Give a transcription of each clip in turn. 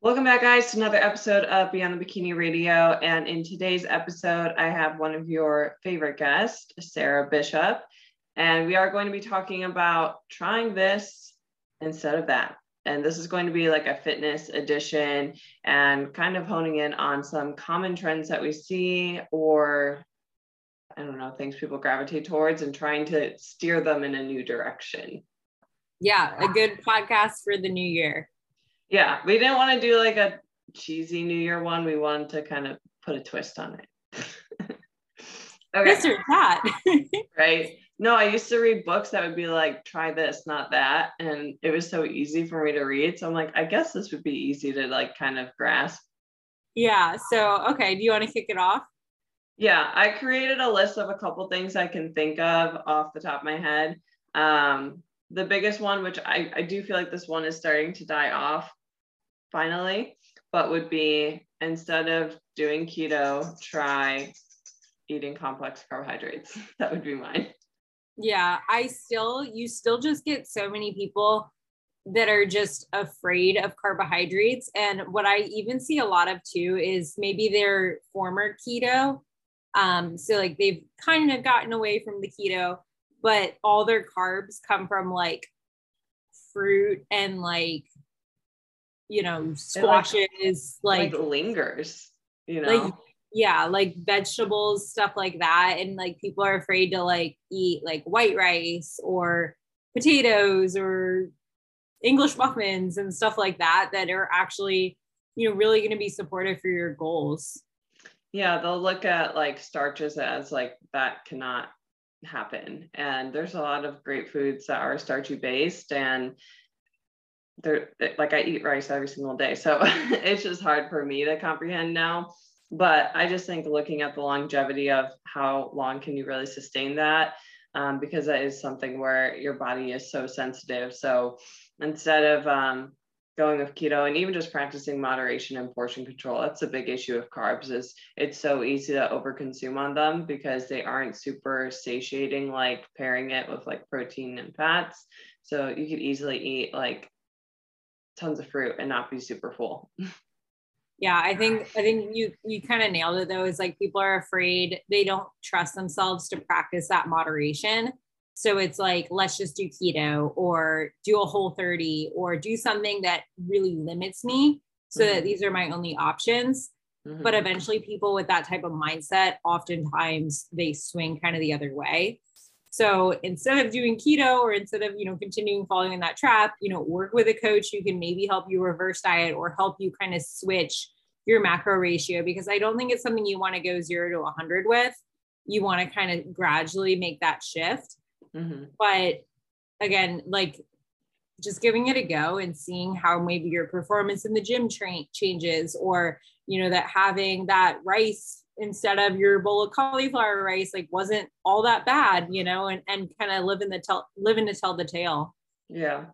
Welcome back, guys, to another episode of Beyond the Bikini Radio. And in today's episode, I have one of your favorite guests, Sarah Bishop. And we are going to be talking about trying this instead of that. And this is going to be like a fitness edition and kind of honing in on some common trends that we see, or I don't know, things people gravitate towards and trying to steer them in a new direction. Yeah, a good podcast for the new year. Yeah, we didn't want to do like a cheesy New Year one. We wanted to kind of put a twist on it. Okay. This or that. Right. No, I used to read books that would be like, try this, not that. And it was so easy for me to read. So I'm like, I guess this would be easy to like kind of grasp. Yeah. So, okay. Do you want to kick it off? Yeah. I created a list of a couple things I can think of off the top of my head. The biggest one, which I do feel like this one is starting to die off finally, but would be, instead of doing keto, try eating complex carbohydrates. That would be mine. Yeah. You still just get so many people that are just afraid of carbohydrates. And what I even see a lot of too, is maybe they're former keto. So like they've kind of gotten away from the keto, but all their carbs come from like fruit and like, you know, squashes, like lingers, you know? Like, yeah. Like vegetables, stuff like that. And like, people are afraid to like eat like white rice or potatoes or English muffins and stuff like that, that are actually, you know, really going to be supportive for your goals. Yeah. They'll look at like starches as like, that cannot happen. And there's a lot of great foods that are starchy based, and they're like, I eat rice every single day. So it's just hard for me to comprehend now, but I just think looking at the longevity of how long can you really sustain that? Because that is something where your body is so sensitive. So instead of going with keto and even just practicing moderation and portion control, that's a big issue of carbs, is it's so easy to overconsume on them because they aren't super satiating, like pairing it with like protein and fats. So you could easily eat like tons of fruit and not be super full. Yeah. I think you kind of nailed it though, is like people are afraid, they don't trust themselves to practice that moderation. So it's like, let's just do keto or do a Whole30 or do something that really limits me so mm-hmm. that these are my only options. Mm-hmm. But eventually people with that type of mindset, oftentimes they swing kind of the other way. So instead of doing keto, or instead of, you know, continuing following in that trap, you know, work with a coach who can maybe help you reverse diet or help you kind of switch your macro ratio, because I don't think it's something you want to go 0 to 100 with. You want to kind of gradually make that shift. Mm-hmm. But again, like just giving it a go and seeing how maybe your performance in the gym changes, or, you know, that having that rice instead of your bowl of cauliflower rice, like wasn't all that bad, you know, and kind of living to tell the tale. Yeah.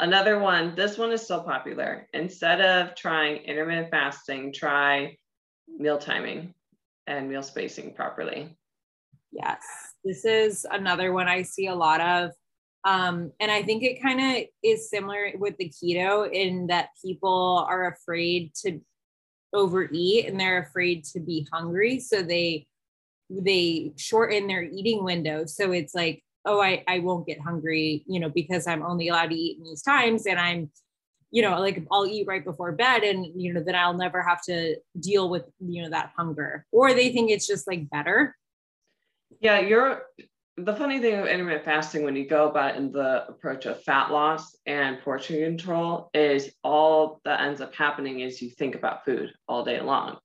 Another one, this one is still popular. Instead of trying intermittent fasting, try meal timing and meal spacing properly. Yes. This is another one I see a lot of. And I think it kind of is similar with the keto, in that people are afraid to overeat and they're afraid to be hungry. So they shorten their eating window. So it's like, oh, I won't get hungry, you know, because I'm only allowed to eat in these times, and I'm, you know, like I'll eat right before bed, and, you know, then I'll never have to deal with, you know, that hunger. Or they think it's just like better. Yeah, the funny thing of intermittent fasting, when you go about in the approach of fat loss and portion control, is all that ends up happening is you think about food all day long.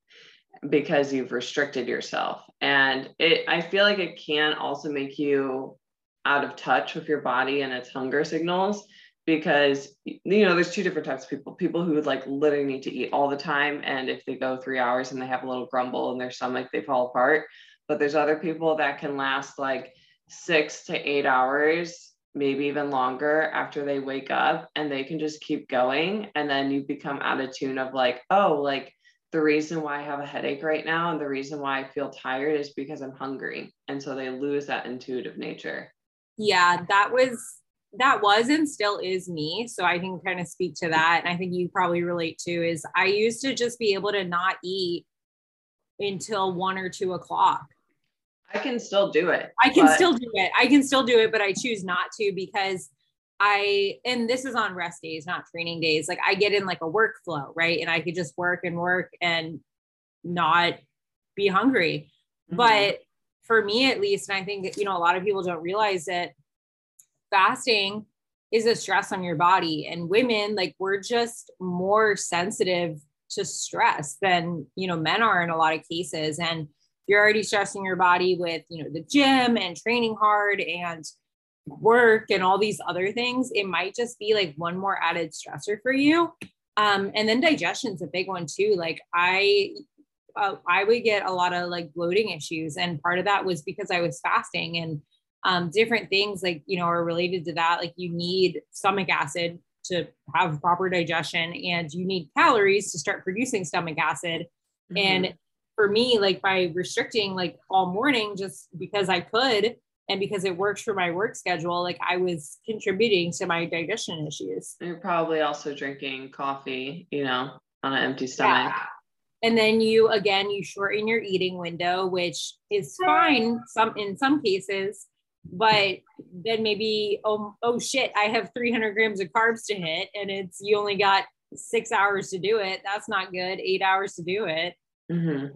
because you've restricted yourself. And I feel like it can also make you out of touch with your body and its hunger signals, because, you know, there's two different types of people. People who would like literally need to eat all the time, and if they go 3 hours and they have a little grumble in their stomach, they fall apart. But there's other people that can last like 6 to 8 hours, maybe even longer, after they wake up, and they can just keep going. And then you become out of tune of like, oh, like the reason why I have a headache right now and the reason why I feel tired is because I'm hungry. And so they lose that intuitive nature. Yeah, that was and still is me. So I can kind of speak to that. And I think you probably relate to is I used to just be able to not eat until 1 or 2 o'clock. I can still do it. I can still do it, but I choose not to, because and this is on rest days, not training days. Like I get in like a workflow, right? And I could just work and not be hungry. Mm-hmm. But for me at least, and I think, you know, a lot of people don't realize it, fasting is a stress on your body, and women, like, we're just more sensitive to stress than, you know, men are in a lot of cases. And you're already stressing your body with, you know, the gym and training hard and work and all these other things. It might just be like one more added stressor for you. And then digestion's a big one too. Like I would get a lot of like bloating issues. And part of that was because I was fasting, and different things like, you know, are related to that. Like you need stomach acid to have proper digestion, and you need calories to start producing stomach acid. Mm-hmm. And for me, like by restricting like all morning, just because I could, and because it works for my work schedule, like I was contributing to my digestion issues. And you're probably also drinking coffee, you know, on an empty stomach. Yeah. And then you shorten your eating window, which is fine in some cases, but then maybe, oh shit, I have 300 grams of carbs to hit, and you only got 6 hours to do it. That's not good. 8 hours to do it. Mm-hmm.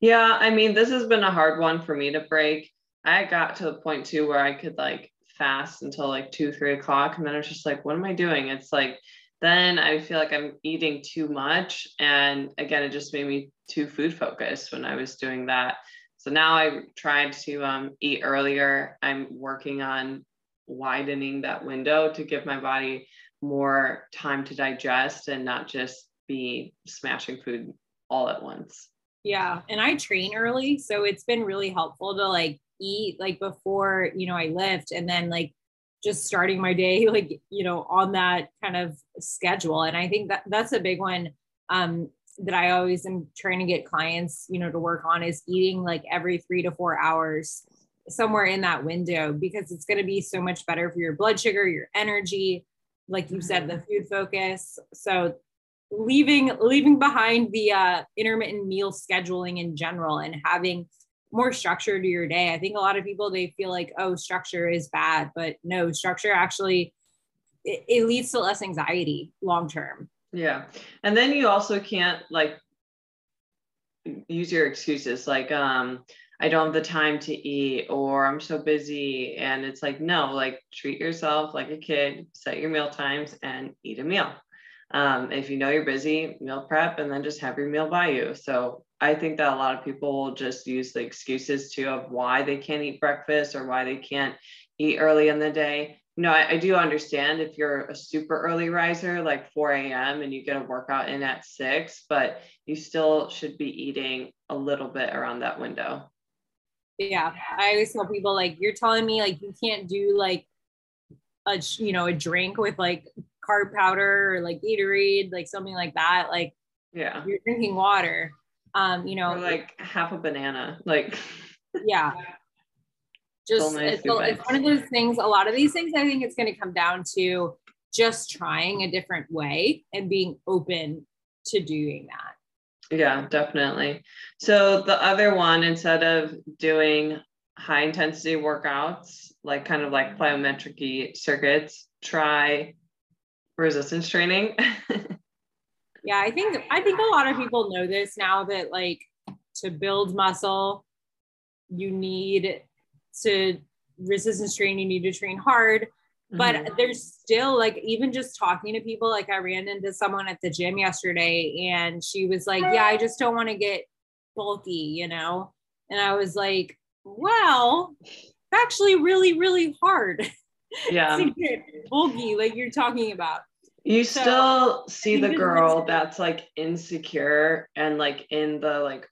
Yeah. I mean, this has been a hard one for me to break. I got to the point too, where I could like fast until like 2, 3 o'clock. And then I was just like, what am I doing? It's like, then I feel like I'm eating too much. And again, it just made me too food focused when I was doing that. So now I tried to eat earlier. I'm working on widening that window to give my body more time to digest and not just be smashing food all at once. Yeah. And I train early, so it's been really helpful to like eat like before, you know, I lift, and then like just starting my day, like, you know, on that kind of schedule. And I think that that's a big one that I always am trying to get clients, you know, to work on, is eating like every 3 to 4 hours, somewhere in that window, because it's going to be so much better for your blood sugar, your energy, like you said, the food focus. So leaving behind the intermittent meal scheduling in general, and having more structure to your day. I think a lot of people, they feel like, oh, structure is bad, but no, structure actually, it leads to less anxiety long-term. Yeah. And then you also can't like use your excuses. Like, I don't have the time to eat, or I'm so busy. And it's like, no, like treat yourself like a kid, set your meal times and eat a meal. If you know you're busy, meal prep, and then just have your meal by you. So I think that a lot of people will just use the excuses too of why they can't eat breakfast or why they can't eat early in the day. No, I do understand if you're a super early riser, like 4 a.m. and you get a workout in at 6, but you still should be eating a little bit around that window. Yeah. I always tell people, like, you're telling me like you can't do like a, you know, a drink with like carb powder or like Gatorade, like something like that. Like, yeah, you're drinking water. You know, or like half a banana, like, yeah, just it's one of those things. A lot of these things, I think it's going to come down to just trying a different way and being open to doing that. Yeah, definitely. So the other one, instead of doing high intensity workouts, like kind of like plyometric circuits, try resistance training. Yeah, I think a lot of people know this now, that like to build muscle, you need to resistance train, you need to train hard, but there's still like, even just talking to people, like I ran into someone at the gym yesterday and she was like, yeah, I just don't want to get bulky, you know? And I was like, wow, it's actually really, really hard. Yeah. To get bulky, like you're talking about. You still see the girl that's like insecure and like in the like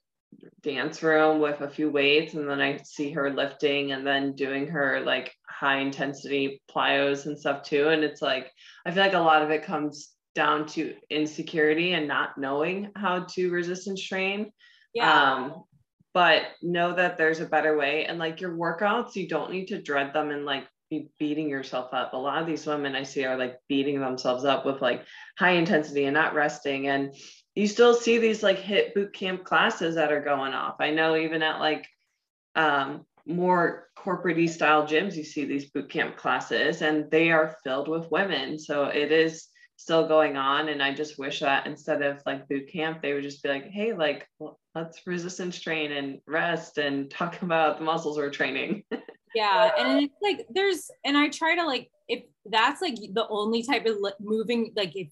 dance room with a few weights, and then I see her lifting and then doing her like high intensity plyos and stuff too. And it's like, I feel like a lot of it comes down to insecurity and not knowing how to resistance train. Yeah. But know that there's a better way, and like your workouts, you don't need to dread them and like be beating yourself up. A lot of these women I see are like beating themselves up with like high intensity and not resting. And you still see these like HIIT boot camp classes that are going off. I know even at like more corporate-y style gyms, you see these boot camp classes and they are filled with women. So it is still going on. And I just wish that instead of like boot camp, they would just be like, hey, like let's resistance train and rest and talk about the muscles we're training. Yeah. And it's like, there's, and I try to like, if that's like the only type of moving, like if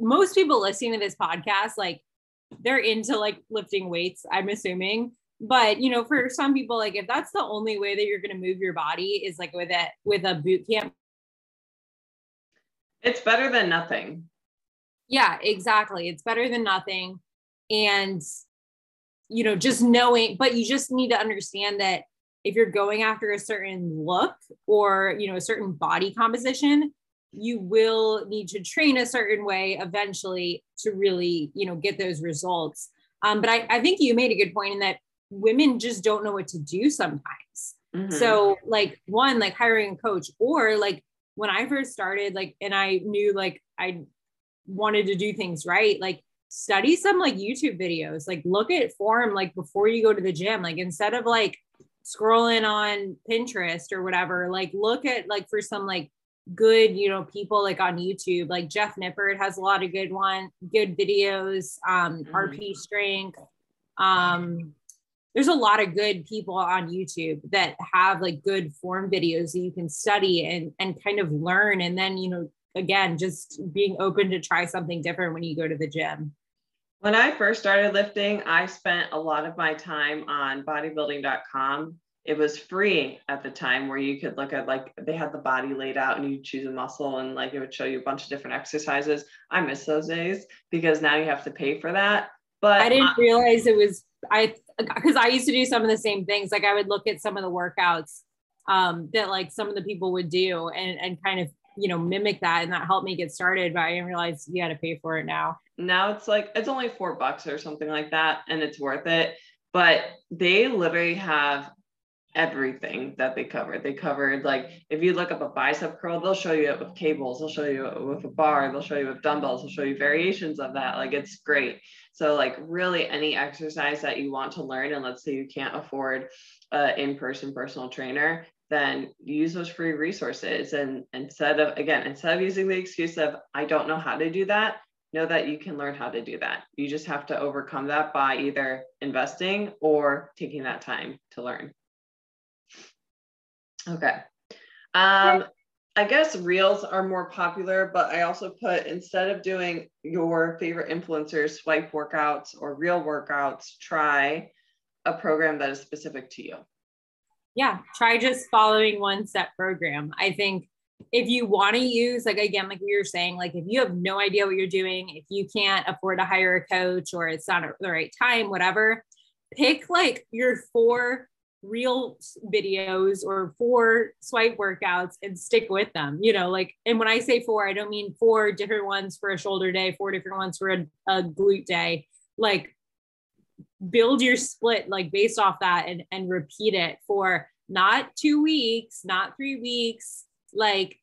most people listening to this podcast, like they're into like lifting weights, I'm assuming, but you know, for some people, like if that's the only way that you're going to move your body is like with a boot camp, it's better than nothing. Yeah, exactly. It's better than nothing. And, you know, just knowing, but you just need to understand that if you're going after a certain look or, you know, a certain body composition, you will need to train a certain way eventually to really, you know, get those results. But I think you made a good point in that women just don't know what to do sometimes. Mm-hmm. So like one, like hiring a coach, or like when I first started, like, and I knew like I wanted to do things right, like study some like YouTube videos, like look at form, like before you go to the gym, like instead of like scrolling on Pinterest or whatever, like look at like for some like good, you know, people like on YouTube, like Jeff Nippard has a lot of good videos, RP Strength. There's a lot of good people on YouTube that have like good form videos that you can study and kind of learn. And then, you know, again, just being open to try something different when you go to the gym. When I first started lifting, I spent a lot of my time on bodybuilding.com. It was free at the time, where you could look at like, they had the body laid out and you choose a muscle and like it would show you a bunch of different exercises. I miss those days because now you have to pay for that. But I didn't realize it was, because I used to do some of the same things. Like I would look at some of the workouts that like some of the people would do and kind of, you know, mimic that. And that helped me get started, but I didn't realize you had to pay for it now. Now it's like, it's only $4 or something like that. And it's worth it. But they literally have everything that they covered. They covered, like, if you look up a bicep curl, they'll show you it with cables. They'll show you it with a bar. They'll show you with dumbbells. They'll show you variations of that. Like, it's great. So like really any exercise that you want to learn, and let's say you can't afford an in-person personal trainer, then use those free resources. And instead of using the excuse of, I don't know how to do that, know that you can learn how to do that. You just have to overcome that by either investing or taking that time to learn. Okay. I guess reels are more popular, but I also put, instead of doing your favorite influencers swipe workouts or reel workouts, try a program that is specific to you. Yeah. Try just following one set program. I think if you want to use, like, again, like we were saying, like if you have no idea what you're doing, if you can't afford to hire a coach or it's not the right time, whatever, pick like your 4 real videos or 4 swipe workouts and stick with them, you know, like, and when I say 4, I don't mean 4 different ones for a shoulder day, 4 different ones for a glute day, like build your split, like based off that and repeat it for not 2 weeks, not 3 weeks, like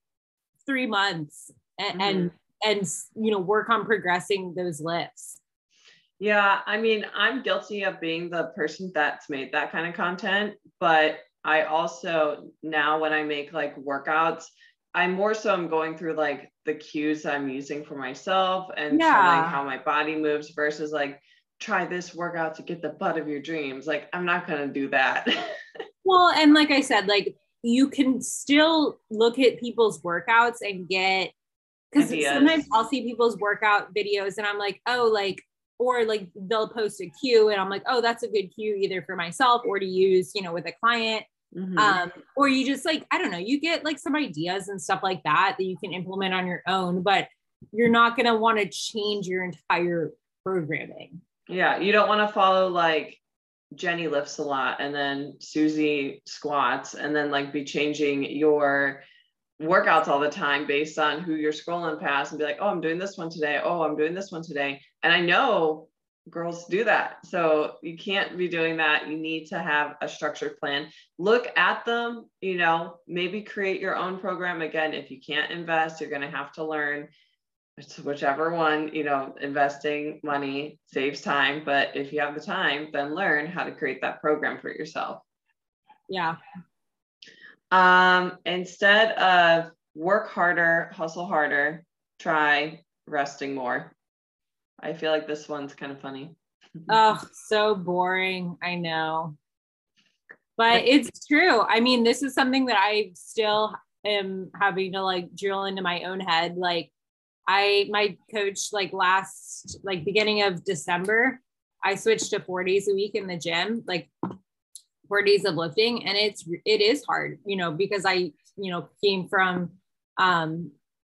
3 months and, you know, work on progressing those lifts. Yeah. I mean, I'm guilty of being the person that's made that kind of content, but I also now when I make like workouts, I'm going through like the cues I'm using for myself and like how my body moves versus like, try this workout to get the butt of your dreams. Like, I'm not going to do that. Well, and like I said, like you can still look at people's workouts and get, because sometimes I'll see people's workout videos and I'm like, oh, like, or like they'll post a cue and I'm like, oh, that's a good cue either for myself or to use, you know, with a client. Mm-hmm. Or you just like, I don't know, you get like some ideas and stuff like that, that you can implement on your own, but you're not going to want to change your entire programming. Yeah. You don't want to follow like Jenny lifts a lot and then Susie squats and then like be changing your workouts all the time based on who you're scrolling past and be like, oh, I'm doing this one today. Oh, I'm doing this one today. And I know girls do that. So you can't be doing that. You need to have a structured plan. Look at them, you know, maybe create your own program. Again, if you can't invest, you're going to have to learn. It's whichever one, you know, investing money saves time. But if you have the time, then learn how to create that program for yourself. Yeah. Instead of work harder, hustle harder, try resting more. I feel like this one's kind of funny. Oh, so boring. I know, but it's true. I mean, this is something that I still am having to like drill into my own head. Like my coach, like beginning of December, I switched to 4 days a week in the gym, like 4 days of lifting. And it is hard, you know, because I, you know, came from,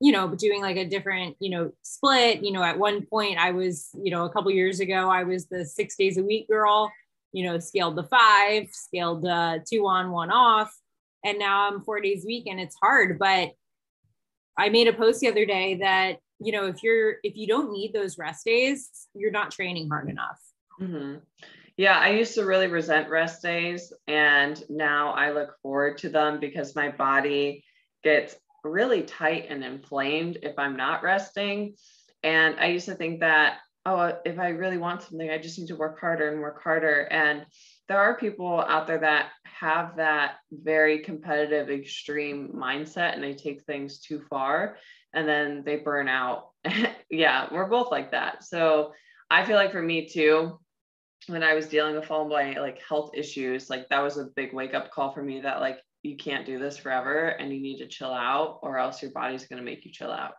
you know, doing like a different, you know, split, you know, at one point I was, you know, a couple years ago, I was the 6 days a week girl, you know, scaled to 5, scaled to 2 on, 1 off. And now I'm 4 days a week and it's hard, but I made a post the other day that, you know, if you don't need those rest days, you're not training hard enough. Mm-hmm. Yeah. I used to really resent rest days and now I look forward to them because my body gets really tight and inflamed if I'm not resting. And I used to think that, oh, if I really want something, I just need to work harder. And there are people out there that have that very competitive, extreme mindset and they take things too far and then they burn out. Yeah, we're both like that. So I feel like for me too, when I was dealing with all my like health issues, like that was a big wake up call for me that like, you can't do this forever and you need to chill out or else your body's going to make you chill out.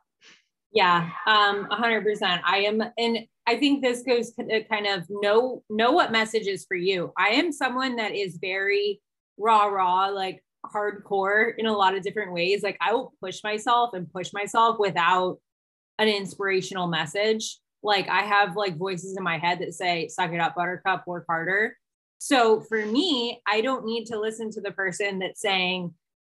Yeah. 100%. And I think this goes to kind of know what message is for you. I am someone that is very raw, like hardcore in a lot of different ways. Like I will push myself without an inspirational message. Like I have like voices in my head that say, suck it up, buttercup, work harder. So for me, I don't need to listen to the person that's saying,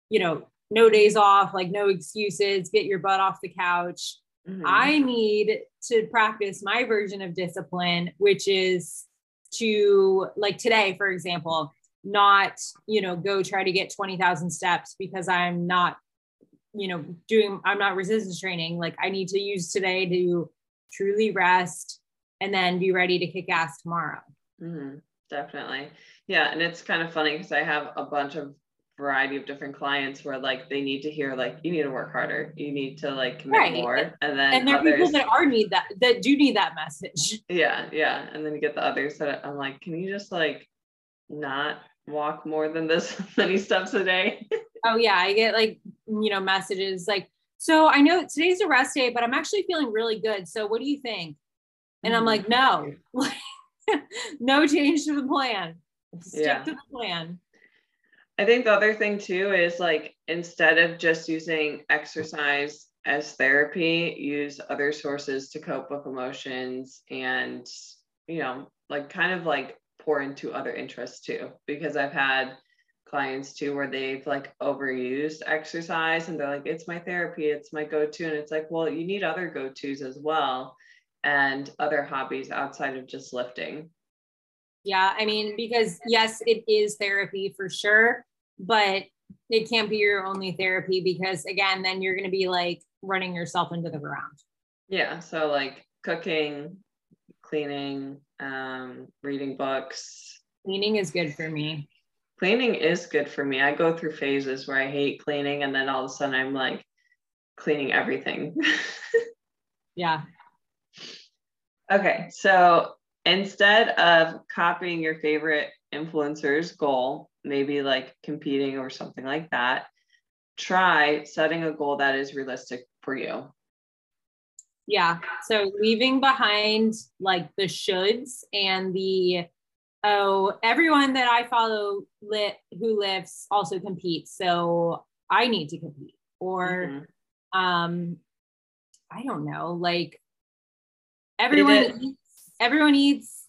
you know, no days off, like no excuses, get your butt off the couch. Mm-hmm. I need to practice my version of discipline, which is to like today, for example, not, you know, go try to get 20,000 steps because I'm not, you know, I'm not resistance training. Like I need to use today to truly rest and then be ready to kick ass tomorrow. Mm-hmm. Definitely. Yeah. And it's kind of funny because I have a bunch of variety of different clients where like, they need to hear like, you need to work harder. You need to like commit more. And there are people that do need that message. Yeah. Yeah. And then you get the others that I'm like, can you just like not walk more than this many steps a day? Oh yeah. I get like, you know, messages like, so I know today's a rest day, but I'm actually feeling really good. So what do you think? And I'm like, no, no change to the plan. Stick to the plan. I think the other thing too is like, instead of just using exercise as therapy, use other sources to cope with emotions and, you know, like kind of like pour into other interests too, because I've had clients too, where they've like overused exercise and they're like, it's my therapy, it's my go-to. And it's like, well, you need other go-tos as well. And other hobbies outside of just lifting. Yeah. I mean, because yes, it is therapy for sure, but it can't be your only therapy because again, then you're going to be like running yourself into the ground. Yeah. So like cooking, cleaning, reading books. Cleaning is good for me. Cleaning is good for me. I go through phases where I hate cleaning and then all of a sudden I'm like cleaning everything. Yeah. Okay, so instead of copying your favorite influencer's goal, maybe like competing or something like that, try setting a goal that is realistic for you. Yeah. So leaving behind like the shoulds and the, oh, everyone that I follow who lifts also competes, so I need to compete, or, mm-hmm. I don't know, like everyone eats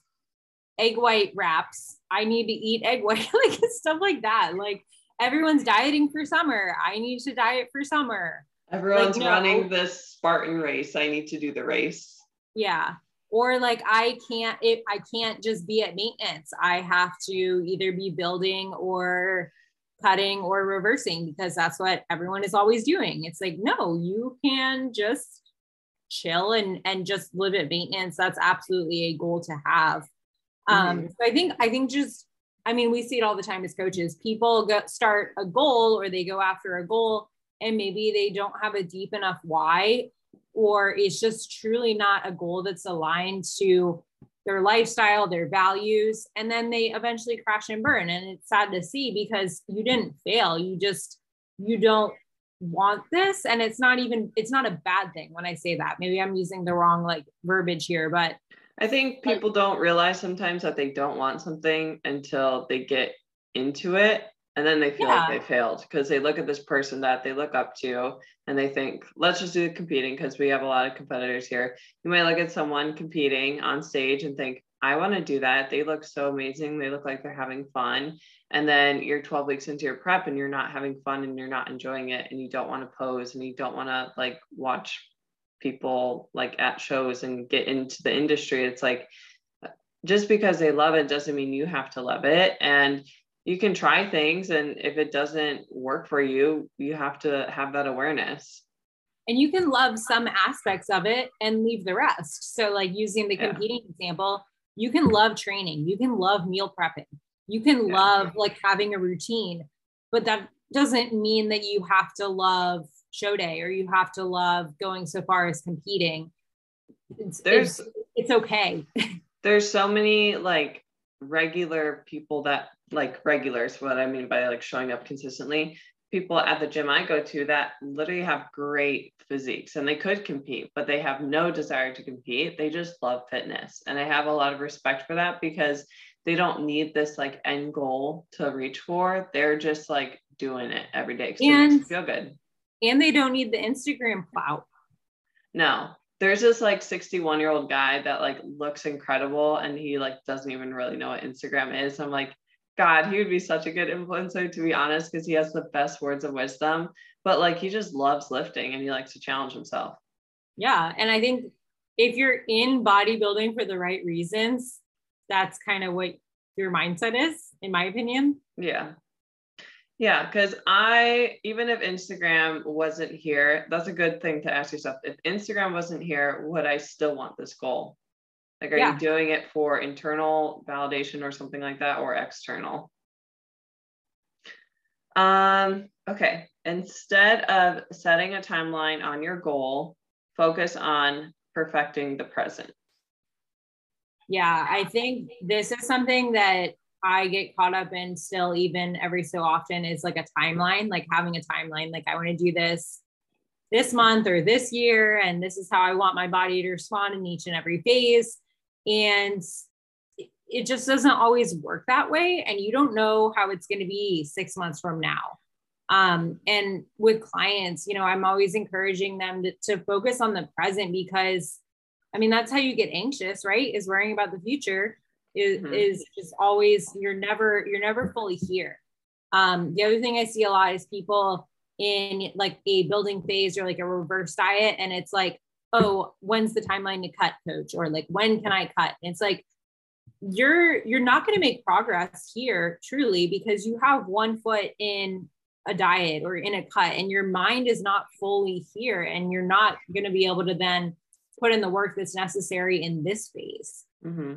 egg white wraps. I need to eat egg white, like stuff like that. Like everyone's dieting for summer. I need to diet for summer. Everyone's running this Spartan race. I need to do the race. Yeah. Or like, I can't just be at maintenance. I have to either be building or cutting or reversing, because that's what everyone is always doing. It's like, no, you can just chill and just live at maintenance. That's absolutely a goal to have. Mm-hmm. So I think just, I mean, we see it all the time as coaches. People start a goal, or they go after a goal, and maybe they don't have a deep enough why, or it's just truly not a goal that's aligned to their lifestyle, their values, and then they eventually crash and burn. And it's sad to see, because you didn't fail. You don't want this. And it's not a bad thing when I say that. Maybe I'm using the wrong like verbiage here, but I think people don't realize sometimes that they don't want something until they get into it. And then they feel like they failed, because they look at this person that they look up to and they think, let's just do the competing, because we have a lot of competitors here. You might look at someone competing on stage and think, I want to do that. They look so amazing. They look like they're having fun. And then you're 12 weeks into your prep and you're not having fun and you're not enjoying it, and you don't want to pose and you don't want to like watch people like at shows and get into the industry. It's like, just because they love it doesn't mean you have to love it. And you can try things, and if it doesn't work for you, you have to have that awareness. And you can love some aspects of it and leave the rest. So like using the competing example, you can love training, you can love meal prepping, you can love like having a routine, but that doesn't mean that you have to love show day, or you have to love going so far as competing. It's okay. There's so many like regular people that like regulars, what I mean by like showing up consistently, people at the gym I go to that literally have great physiques and they could compete, but they have no desire to compete. They just love fitness. And I have a lot of respect for that, because they don't need this like end goal to reach for. They're just like doing it every day because it makes them feel good. And they don't need the Instagram clout. No. There's this like 61-year-old guy that like looks incredible and he like doesn't even really know what Instagram is. I'm like, God, he would be such a good influencer, to be honest, because he has the best words of wisdom, but like he just loves lifting and he likes to challenge himself. Yeah. And I think if you're in bodybuilding for the right reasons, that's kind of what your mindset is, in my opinion. Yeah. Yeah, because even if Instagram wasn't here, that's a good thing to ask yourself. If Instagram wasn't here, would I still want this goal? Like, are you doing it for internal validation or something like that, or external? Okay. Instead of setting a timeline on your goal, focus on perfecting the present. Yeah, I think this is something that I get caught up in still, even every so often, is like a timeline, like having a timeline, like I want to do this month or this year, and this is how I want my body to respond in each and every phase. And it just doesn't always work that way. And you don't know how it's going to be 6 months from now. And with clients, you know, I'm always encouraging them to focus on the present, because I mean, that's how you get anxious, right? Is worrying about the future. Is just always, you're never fully here. The other thing I see a lot is people in like a building phase or like a reverse diet. And it's like, oh, when's the timeline to cut, coach? Or like, when can I cut? And it's like, you're not going to make progress here truly, because you have one foot in a diet or in a cut, and your mind is not fully here, and you're not going to be able to then put in the work that's necessary in this phase. Mm-hmm.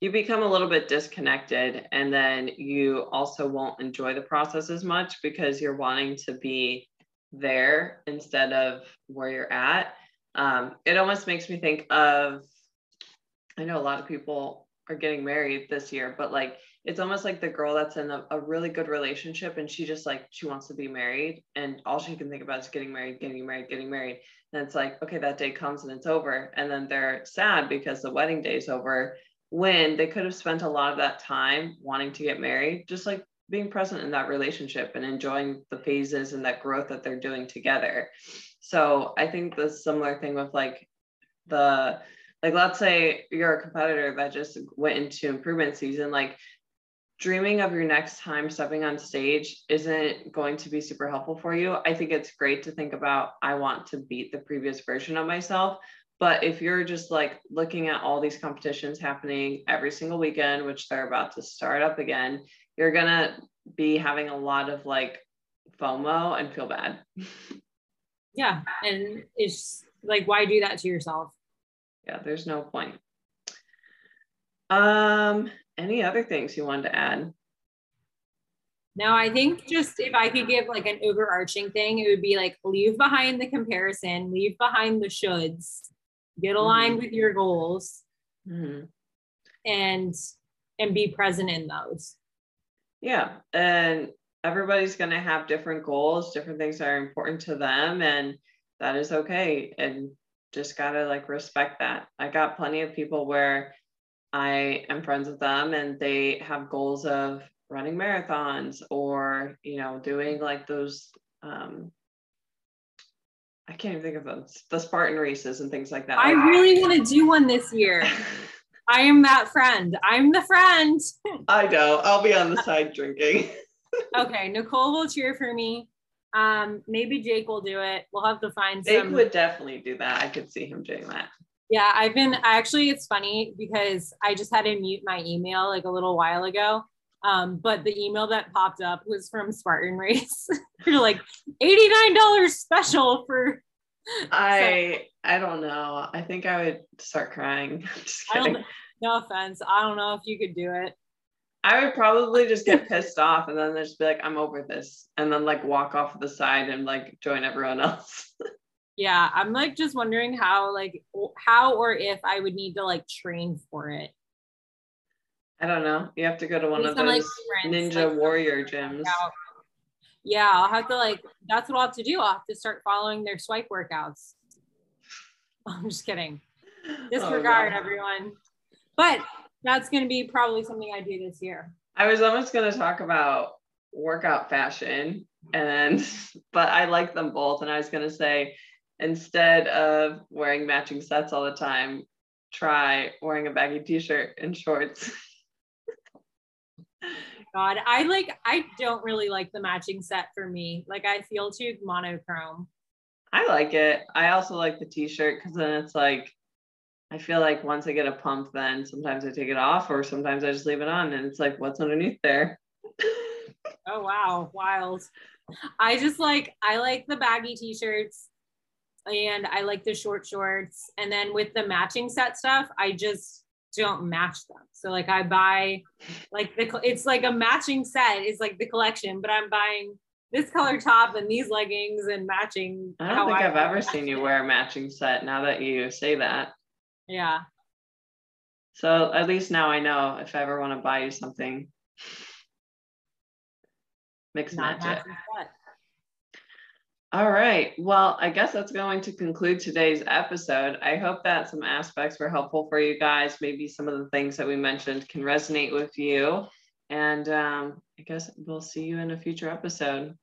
You become a little bit disconnected, and then you also won't enjoy the process as much, because you're wanting to be there instead of where you're at. It almost makes me think of, I know a lot of people are getting married this year, but like, it's almost like the girl that's in a really good relationship and she just like, she wants to be married and all she can think about is getting married. And it's like, okay, that day comes and it's over. And then they're sad because the wedding day is over when they could have spent a lot of that time wanting to get married, just like being present in that relationship and enjoying the phases and that growth that they're doing together. So I think the similar thing with like the, like, let's say you're a competitor that just went into improvement season, like dreaming of your next time stepping on stage isn't going to be super helpful for you. I think it's great to think about, I want to beat the previous version of myself. But if you're just like looking at all these competitions happening every single weekend, which they're about to start up again, you're going to be having a lot of like FOMO and feel bad. Yeah. And it's like, why do that to yourself? Yeah, there's no point. Any other things you wanted to add? No, I think just if I could give like an overarching thing, it would be like, leave behind the comparison, leave behind the shoulds, get aligned with your goals and be present in those. Yeah. And everybody's going to have different goals, different things that are important to them. And that is okay. And just got to like respect that. I got plenty of people where I am friends with them and they have goals of running marathons or, you know, doing like those, I can't even think of them, the Spartan races and things like that. I really want to do one this year. I am that friend. I'm the friend. I know. I'll be on the side drinking. Okay. Nicole will cheer for me. Maybe Jake will do it. We'll have to find Jake some. Would definitely do that. I could see him doing that. Yeah. Actually, it's funny because I just had to mute my email like a little while ago. But the email that popped up was from Spartan Race. They're like $89 special for. I don't know. I think I would start crying. I'm just kidding. No offense. I don't know if you could do it. I would probably just get pissed off and then just be like, I'm over this. And then like walk off the side and like join everyone else. Yeah. I'm like, just wondering how, or if I would need to like train for it. I don't know. You have to go to one of those like ninja warrior gyms. Yeah. I'll have to like, that's what I'll have to do. I'll have to start following their swipe workouts. I'm just kidding. Disregard everyone. But that's going to be probably something I do this year. I was almost going to talk about workout fashion, but I like them both. And I was going to say, instead of wearing matching sets all the time, try wearing a baggy t-shirt and shorts. God, I don't really like the matching set for me. Like I feel too monochrome. I like it. I also like the t-shirt because then it's like, I feel like once I get a pump, then sometimes I take it off or sometimes I just leave it on and it's like, what's underneath there? Oh, wow. Wild. I like the baggy t-shirts and I like the short shorts. And then with the matching set stuff, I just don't match them. So like I buy like it's like a matching set is like the collection, but I'm buying this color top and these leggings and matching. I don't think I've ever seen you wear a matching set now that you say that. Yeah. So at least now I know if I ever want to buy you something, mix match it. All right. Well, I guess that's going to conclude today's episode. I hope that some aspects were helpful for you guys. Maybe some of the things that we mentioned can resonate with you. And I guess we'll see you in a future episode.